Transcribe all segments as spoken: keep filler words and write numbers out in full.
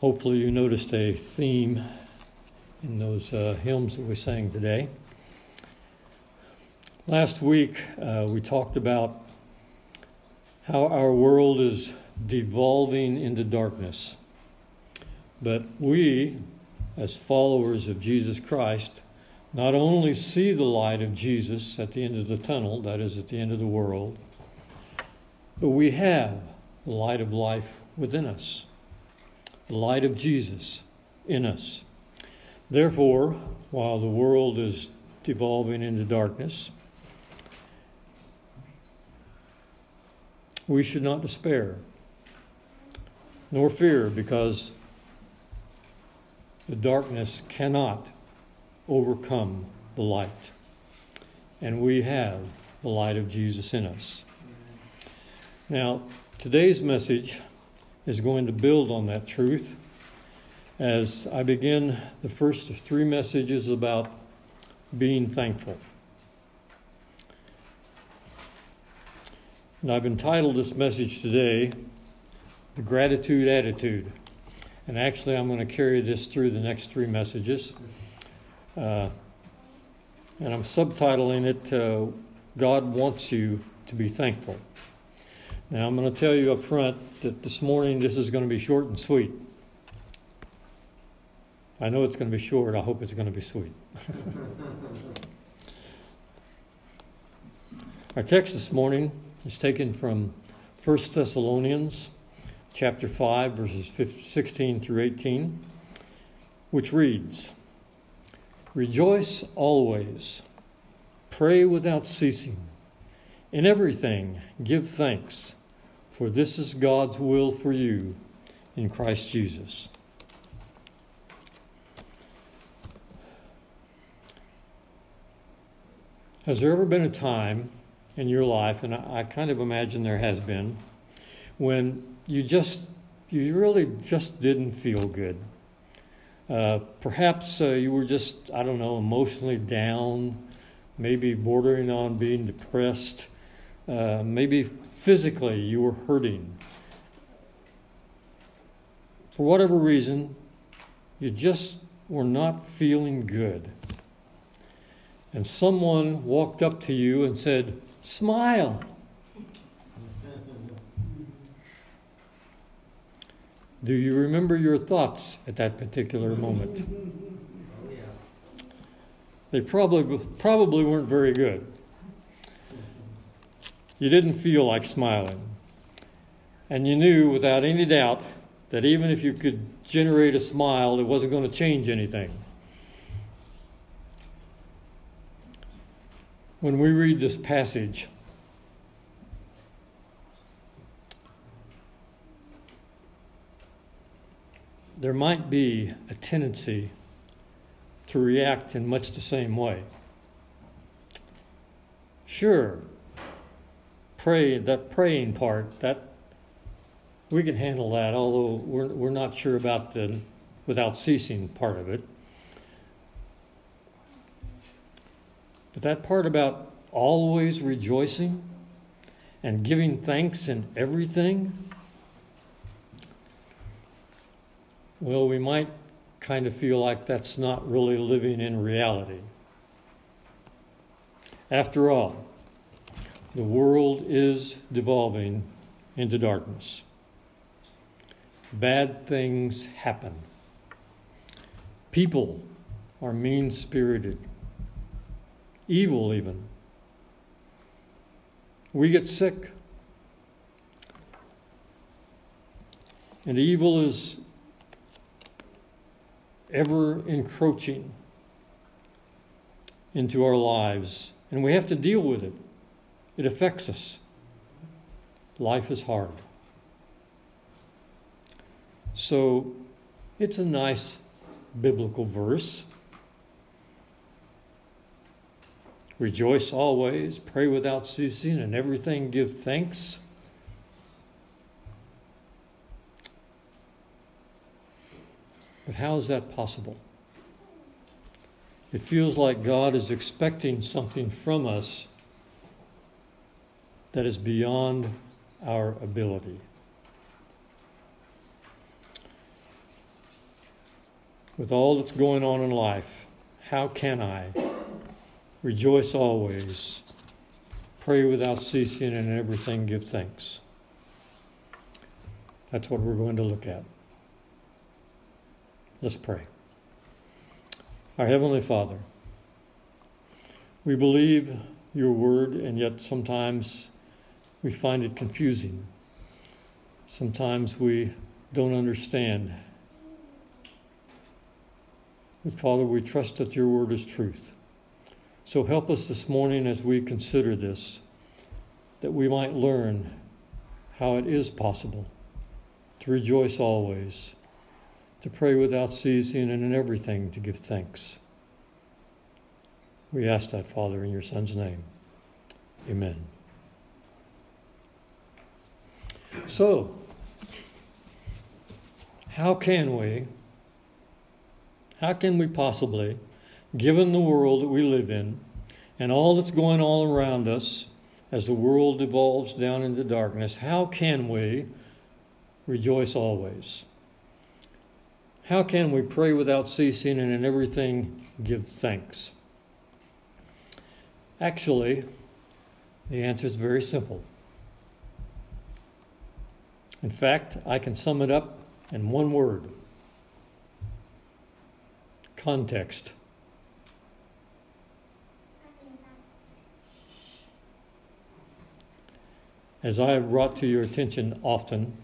Hopefully you noticed a theme in those uh, hymns that we sang today. Last week uh, we talked about how our world is devolving into darkness. But we, as followers of Jesus Christ, not only see the light of Jesus at the end of the tunnel, that is at the end of the world, but we have the light of life within us. The light of Jesus in us. Therefore, while the world is devolving into darkness, we should not despair nor fear, because the darkness cannot overcome the light. And we have the light of Jesus in us. Now, today's message is going to build on that truth as I begin the first of three messages about being thankful. And I've entitled this message today, The Gratitude Attitude. And actually, I'm going to carry this through the next three messages. Uh, and I'm subtitling it, uh, God Wants You to Be Thankful. Now, I'm going to tell you up front that this morning this is going to be short and sweet. I know it's going to be short. I hope it's going to be sweet. Our text this morning is taken from First Thessalonians chapter five, verses sixteen through eighteen, which reads, "Rejoice always, pray without ceasing, in everything give thanks, for this is God's will for you in Christ Jesus." Has there ever been a time in your life, and I, I kind of imagine there has been, when you just, you really just didn't feel good? Uh, perhaps uh, you were just, I don't know, emotionally down, maybe bordering on being depressed. Uh, maybe physically you were hurting. For whatever reason, you just were not feeling good. And someone walked up to you and said, "Smile." Do you remember your thoughts at that particular moment? Oh, yeah. They probably probably weren't very good. You didn't feel like smiling. And you knew without any doubt that even if you could generate a smile, it wasn't going to change anything. When we read this passage, there might be a tendency to react in much the same way. Sure. Pray, that praying part, that we can handle that, although we're we're not sure about the without ceasing part of it. But that part about always rejoicing and giving thanks in everything, well, we might kind of feel like that's not really living in reality. After all, the world is devolving into darkness. Bad things happen. People are mean-spirited, evil even. We get sick. And evil is ever encroaching into our lives, and we have to deal with it. It affects us. Life is hard. So it's a nice biblical verse. Rejoice always, pray without ceasing, and everything give thanks. But how is that possible? It feels like God is expecting something from us that is beyond our ability. with all that's going on in life, how can I? Rejoice always. Pray without ceasing, and in everything give thanks. That's what we're going to look at. Let's pray. Our Heavenly Father, we believe your word, and yet sometimes we find it confusing. Sometimes we don't understand. But Father, we trust that your word is truth. So help us this morning as we consider this, that we might learn how it is possible to rejoice always, to pray without ceasing, and in everything to give thanks. We ask that, Father, in your Son's name. Amen. So, how can we, how can we possibly, given the world that we live in and all that's going on around us as the world evolves down into darkness, how can we rejoice always? How can we pray without ceasing, and in everything give thanks? Actually, the answer is very simple. In fact, I can sum it up in one word: context. As I have brought to your attention often,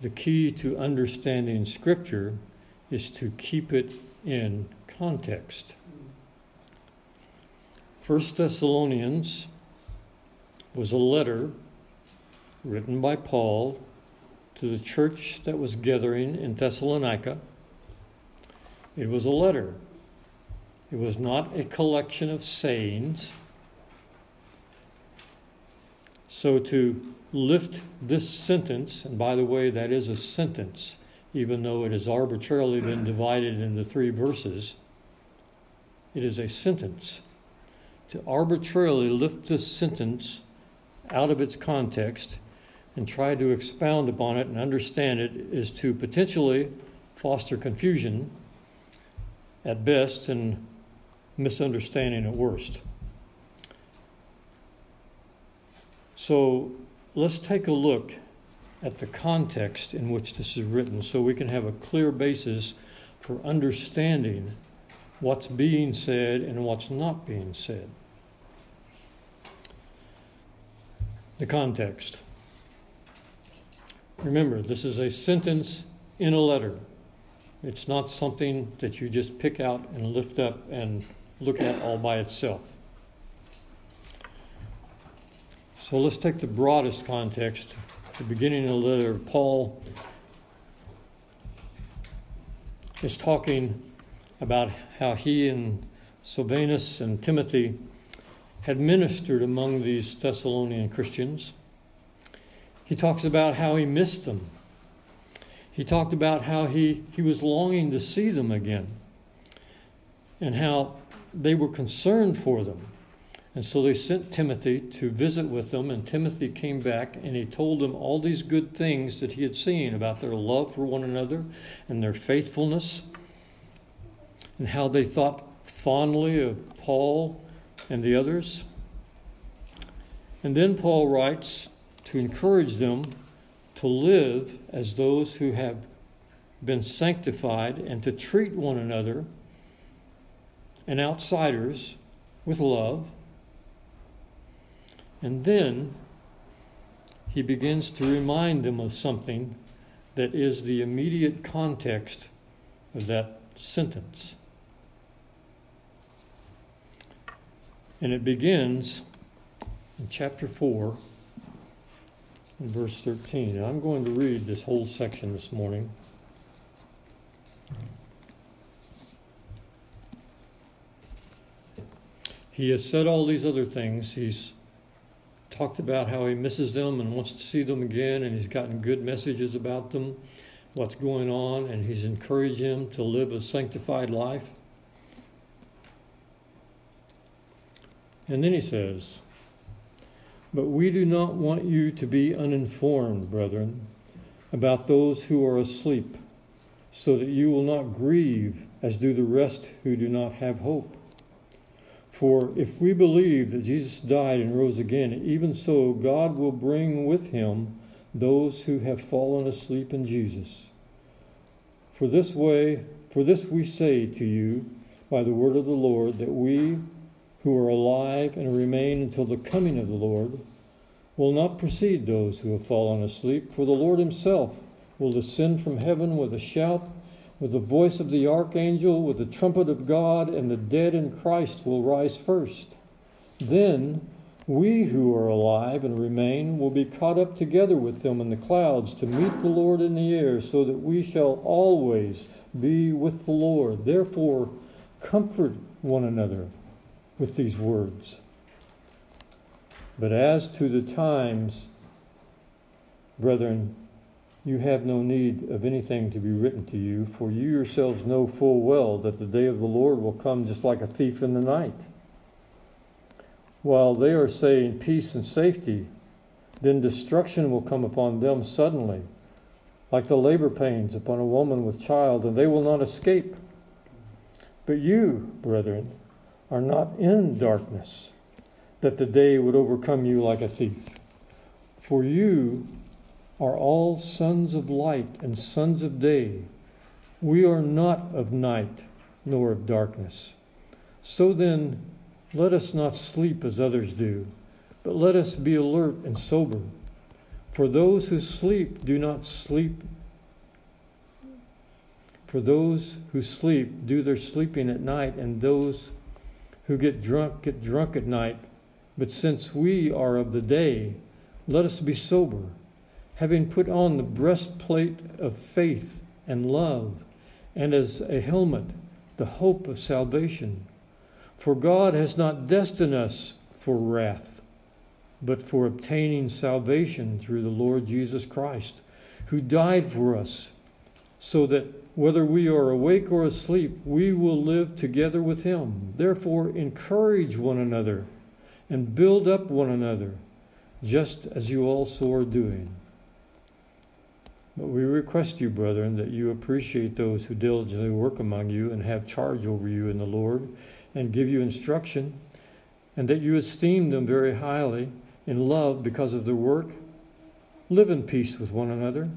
the key to understanding Scripture is to keep it in context. First Thessalonians was a letter written by Paul to the church that was gathering in Thessalonica. It was a letter. It was not a collection of sayings. So to lift this sentence, and by the way, that is a sentence, even though it has arbitrarily been divided into three verses, it is a sentence. To arbitrarily lift this sentence out of its context and try to expound upon it and understand it is to potentially foster confusion at best and misunderstanding at worst. So let's take a look at the context in which this is written so we can have a clear basis for understanding what's being said and what's not being said. The context. Remember, this is a sentence in a letter. It's not something that you just pick out and lift up and look at all by itself. So let's take the broadest context, the beginning of the letter. Paul is talking about how he and Silvanus and Timothy had ministered among these Thessalonian Christians. He talks about how he missed them. He talked about how he, he was longing to see them again and how they were concerned for them. And so they sent Timothy to visit with them, and Timothy came back and he told them all these good things that he had seen about their love for one another and their faithfulness and how they thought fondly of Paul and the others. And then Paul writes to encourage them to live as those who have been sanctified and to treat one another and outsiders with love. And then he begins to remind them of something that is the immediate context of that sentence. And it begins in chapter four, in verse thirteen. And I'm going to read this whole section this morning. He has said all these other things. He's talked about how he misses them and wants to see them again, and he's gotten good messages about them, what's going on, and he's encouraged them to live a sanctified life. And then he says, "But we do not want you to be uninformed, brethren, about those who are asleep, so that you will not grieve as do the rest who do not have hope. For if we believe that Jesus died and rose again, even so God will bring with him those who have fallen asleep in Jesus. For this way, for this we say to you by the word of the Lord, that we who are alive and remain until the coming of the Lord will not precede those who have fallen asleep. For the Lord himself will descend from heaven with a shout, with the voice of the archangel, with the trumpet of God, and the dead in Christ will rise first. Then we who are alive and remain will be caught up together with them in the clouds to meet the Lord in the air, so that we shall always be with the Lord. Therefore, comfort one another with these words. But as to the times, brethren, you have no need of anything to be written to you, for you yourselves know full well that the day of the Lord will come just like a thief in the night. While they are saying peace and safety, then destruction will come upon them suddenly, like the labor pains upon a woman with child, and they will not escape. But you, brethren, are not in darkness, that the day would overcome you like a thief. For you are all sons of light and sons of day. We are not of night nor of darkness. So then, let us not sleep as others do, but let us be alert and sober. For those who sleep do not sleep. For those who sleep do their sleeping at night, and those who get drunk get drunk at night. But since we are of the day, let us be sober, having put on the breastplate of faith and love, and as a helmet, the hope of salvation. For God has not destined us for wrath, but for obtaining salvation through the Lord Jesus Christ, who died for us, so that whether we are awake or asleep, we will live together with him. Therefore, encourage one another and build up one another, just as you also are doing. But we request you, brethren, that you appreciate those who diligently work among you and have charge over you in the Lord and give you instruction, and that you esteem them very highly in love because of their work. Live in peace with one another.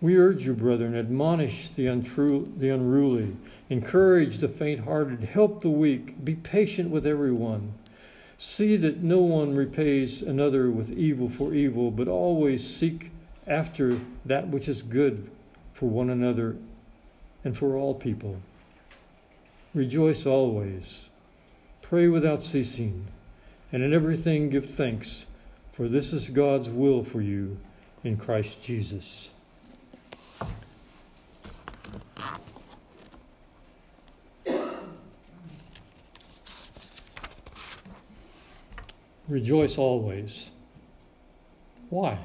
We urge you, brethren, admonish the untrue, the unruly, encourage the faint-hearted, help the weak, be patient with everyone. See that no one repays another with evil for evil, but always seek after that which is good for one another and for all people. Rejoice always, pray without ceasing, and in everything give thanks, for this is God's will for you in Christ Jesus. Rejoice always. Why?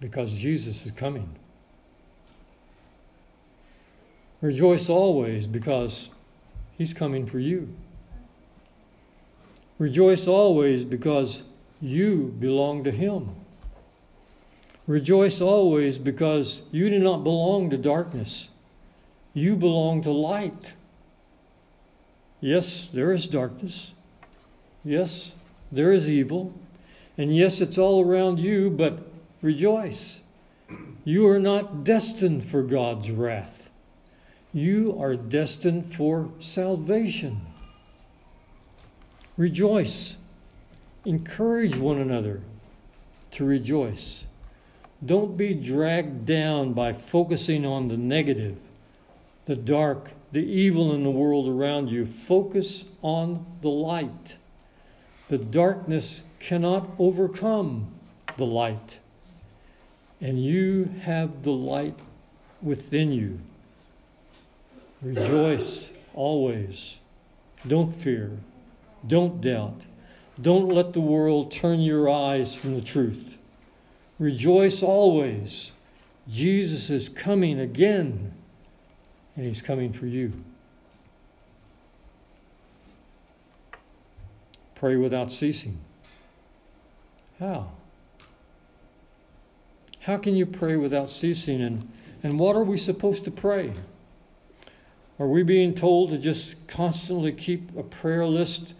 Because Jesus is coming. Rejoice always because he's coming for you. Rejoice always because you belong to him. Rejoice always because you do not belong to darkness. You belong to light. Yes, there is darkness. Yes, there is evil. And yes, it's all around you, but rejoice. You are not destined for God's wrath. You are destined for salvation. Rejoice. Encourage one another to rejoice. Don't be dragged down by focusing on the negative, the dark, the evil in the world around you. Focus on the light. The darkness cannot overcome the light. And you have the light within you. Rejoice always. Don't fear. Don't doubt. Don't let the world turn your eyes from the truth. Rejoice always. Jesus is coming again, and he's coming for you. Pray without ceasing. How? How can you pray without ceasing? And, and what are we supposed to pray? Are we being told to just constantly keep a prayer list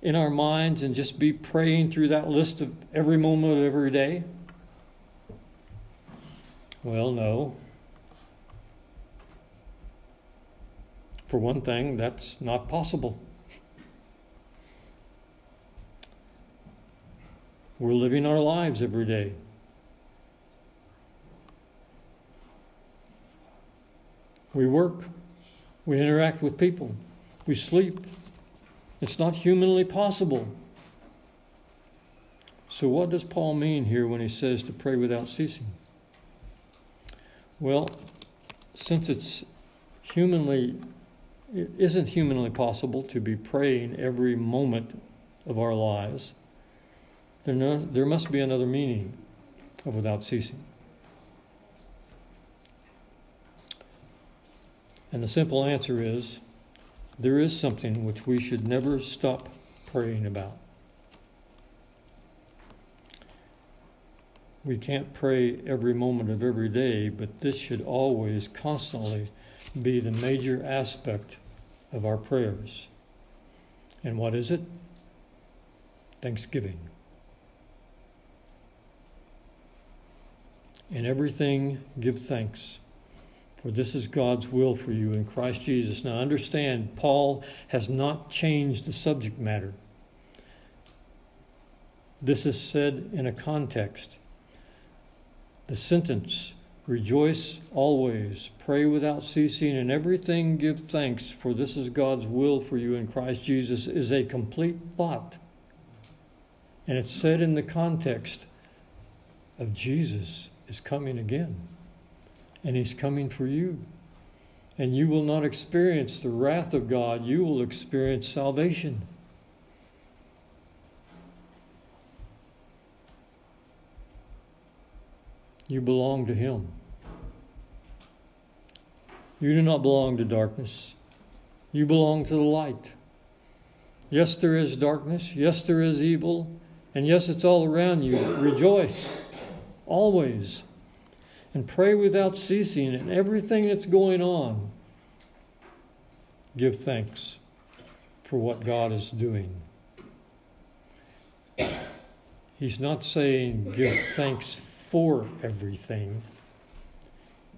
in our minds and just be praying through that list of every moment of every day? Well, no. For one thing, that's not possible. We're living our lives every day. We work. We interact with people. We sleep. It's not humanly possible. So what does Paul mean here when he says to pray without ceasing? Well, since it's humanly, it isn't humanly possible to be praying every moment of our lives, there, no, there must be another meaning of without ceasing. And the simple answer is, there is something which we should never stop praying about. We can't pray every moment of every day, but this should always constantly be the major aspect of our prayers. And what is it? Thanksgiving. In everything, give thanks. For this is God's will for you in Christ Jesus. Now understand, Paul has not changed the subject matter. This is said in a context. The sentence, rejoice always, pray without ceasing, and everything give thanks, for this is God's will for you in Christ Jesus, is a complete thought. And it's said in the context of Jesus is coming again. And he's coming for you. And you will not experience the wrath of God. You will experience salvation. You belong to him. You do not belong to darkness. You belong to the light. Yes, there is darkness. Yes, there is evil. And yes, it's all around you. Rejoice always. And pray without ceasing, and everything that's going on, give thanks for what God is doing. He's not saying give thanks for everything.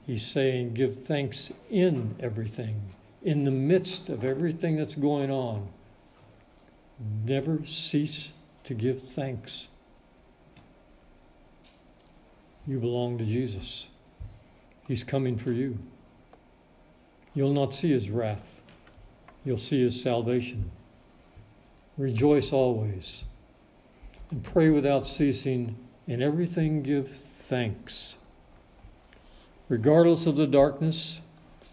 He's saying give thanks in everything, in the midst of everything that's going on. Never cease to give thanks. You belong to Jesus. He's coming for you. You'll not see his wrath. You'll see his salvation. Rejoice always. And pray without ceasing. In everything give thanks. Regardless of the darkness,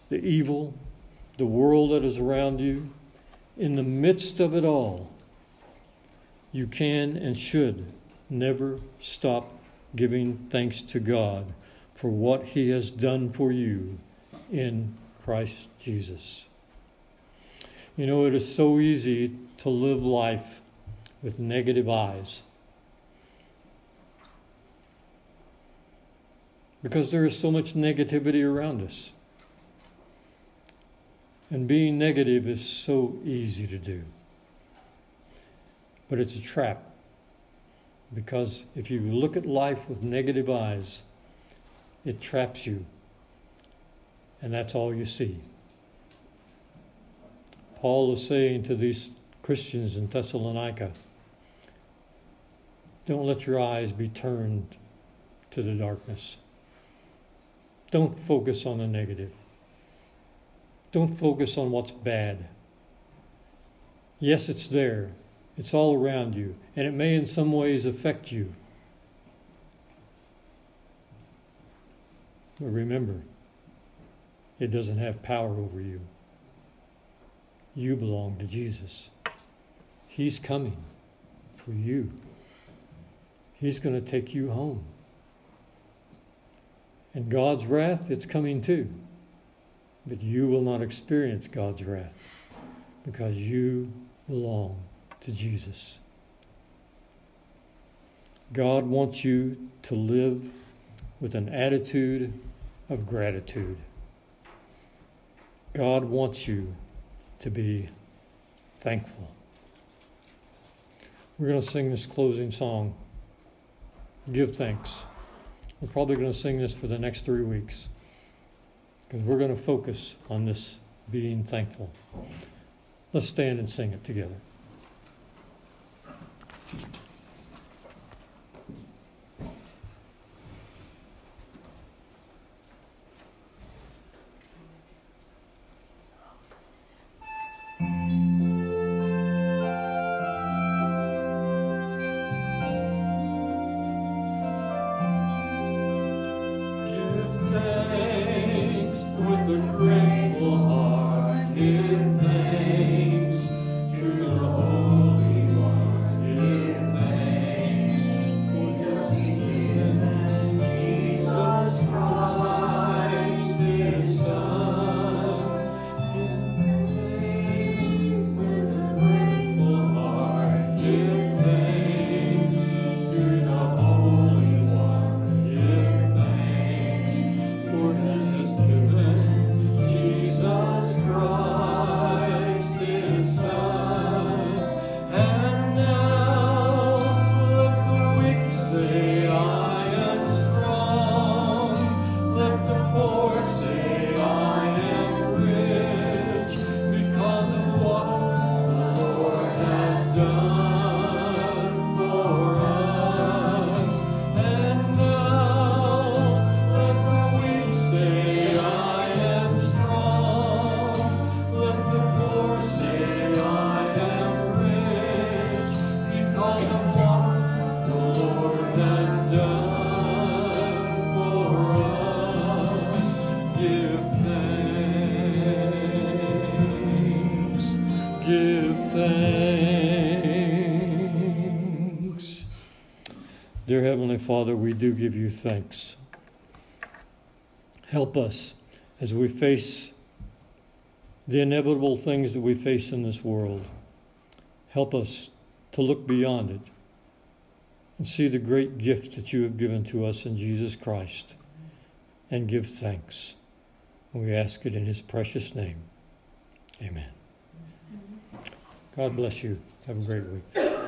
the evil, the world that is around you, in the midst of it all, you can and should never stop giving thanks to God for what he has done for you in Christ Jesus. You know, it is so easy to live life with negative eyes, because there is so much negativity around us. And being negative is so easy to do. But it's a trap. Because if you look at life with negative eyes, it traps you. And that's all you see. Paul is saying to these Christians in Thessalonica, don't let your eyes be turned to the darkness. Don't focus on the negative. Don't focus on what's bad. Yes, it's there. It's all around you, and it may in some ways affect you. But remember, it doesn't have power over you. You belong to Jesus. He's coming for you. He's going to take you home. And God's wrath, it's coming too. But you will not experience God's wrath because you belong to Jesus. God wants you to live with an attitude of gratitude. God wants you to be thankful. We're going to sing this closing song, Give Thanks. We're probably going to sing this for the next three weeks because we're going to focus on this being thankful. Let's stand and sing it together. Dear Heavenly Father, we do give you thanks. Help us as we face the inevitable things that we face in this world. Help us to look beyond it and see the great gift that you have given to us in Jesus Christ and give thanks. We ask it in his precious name. Amen. God bless you. Have a great week.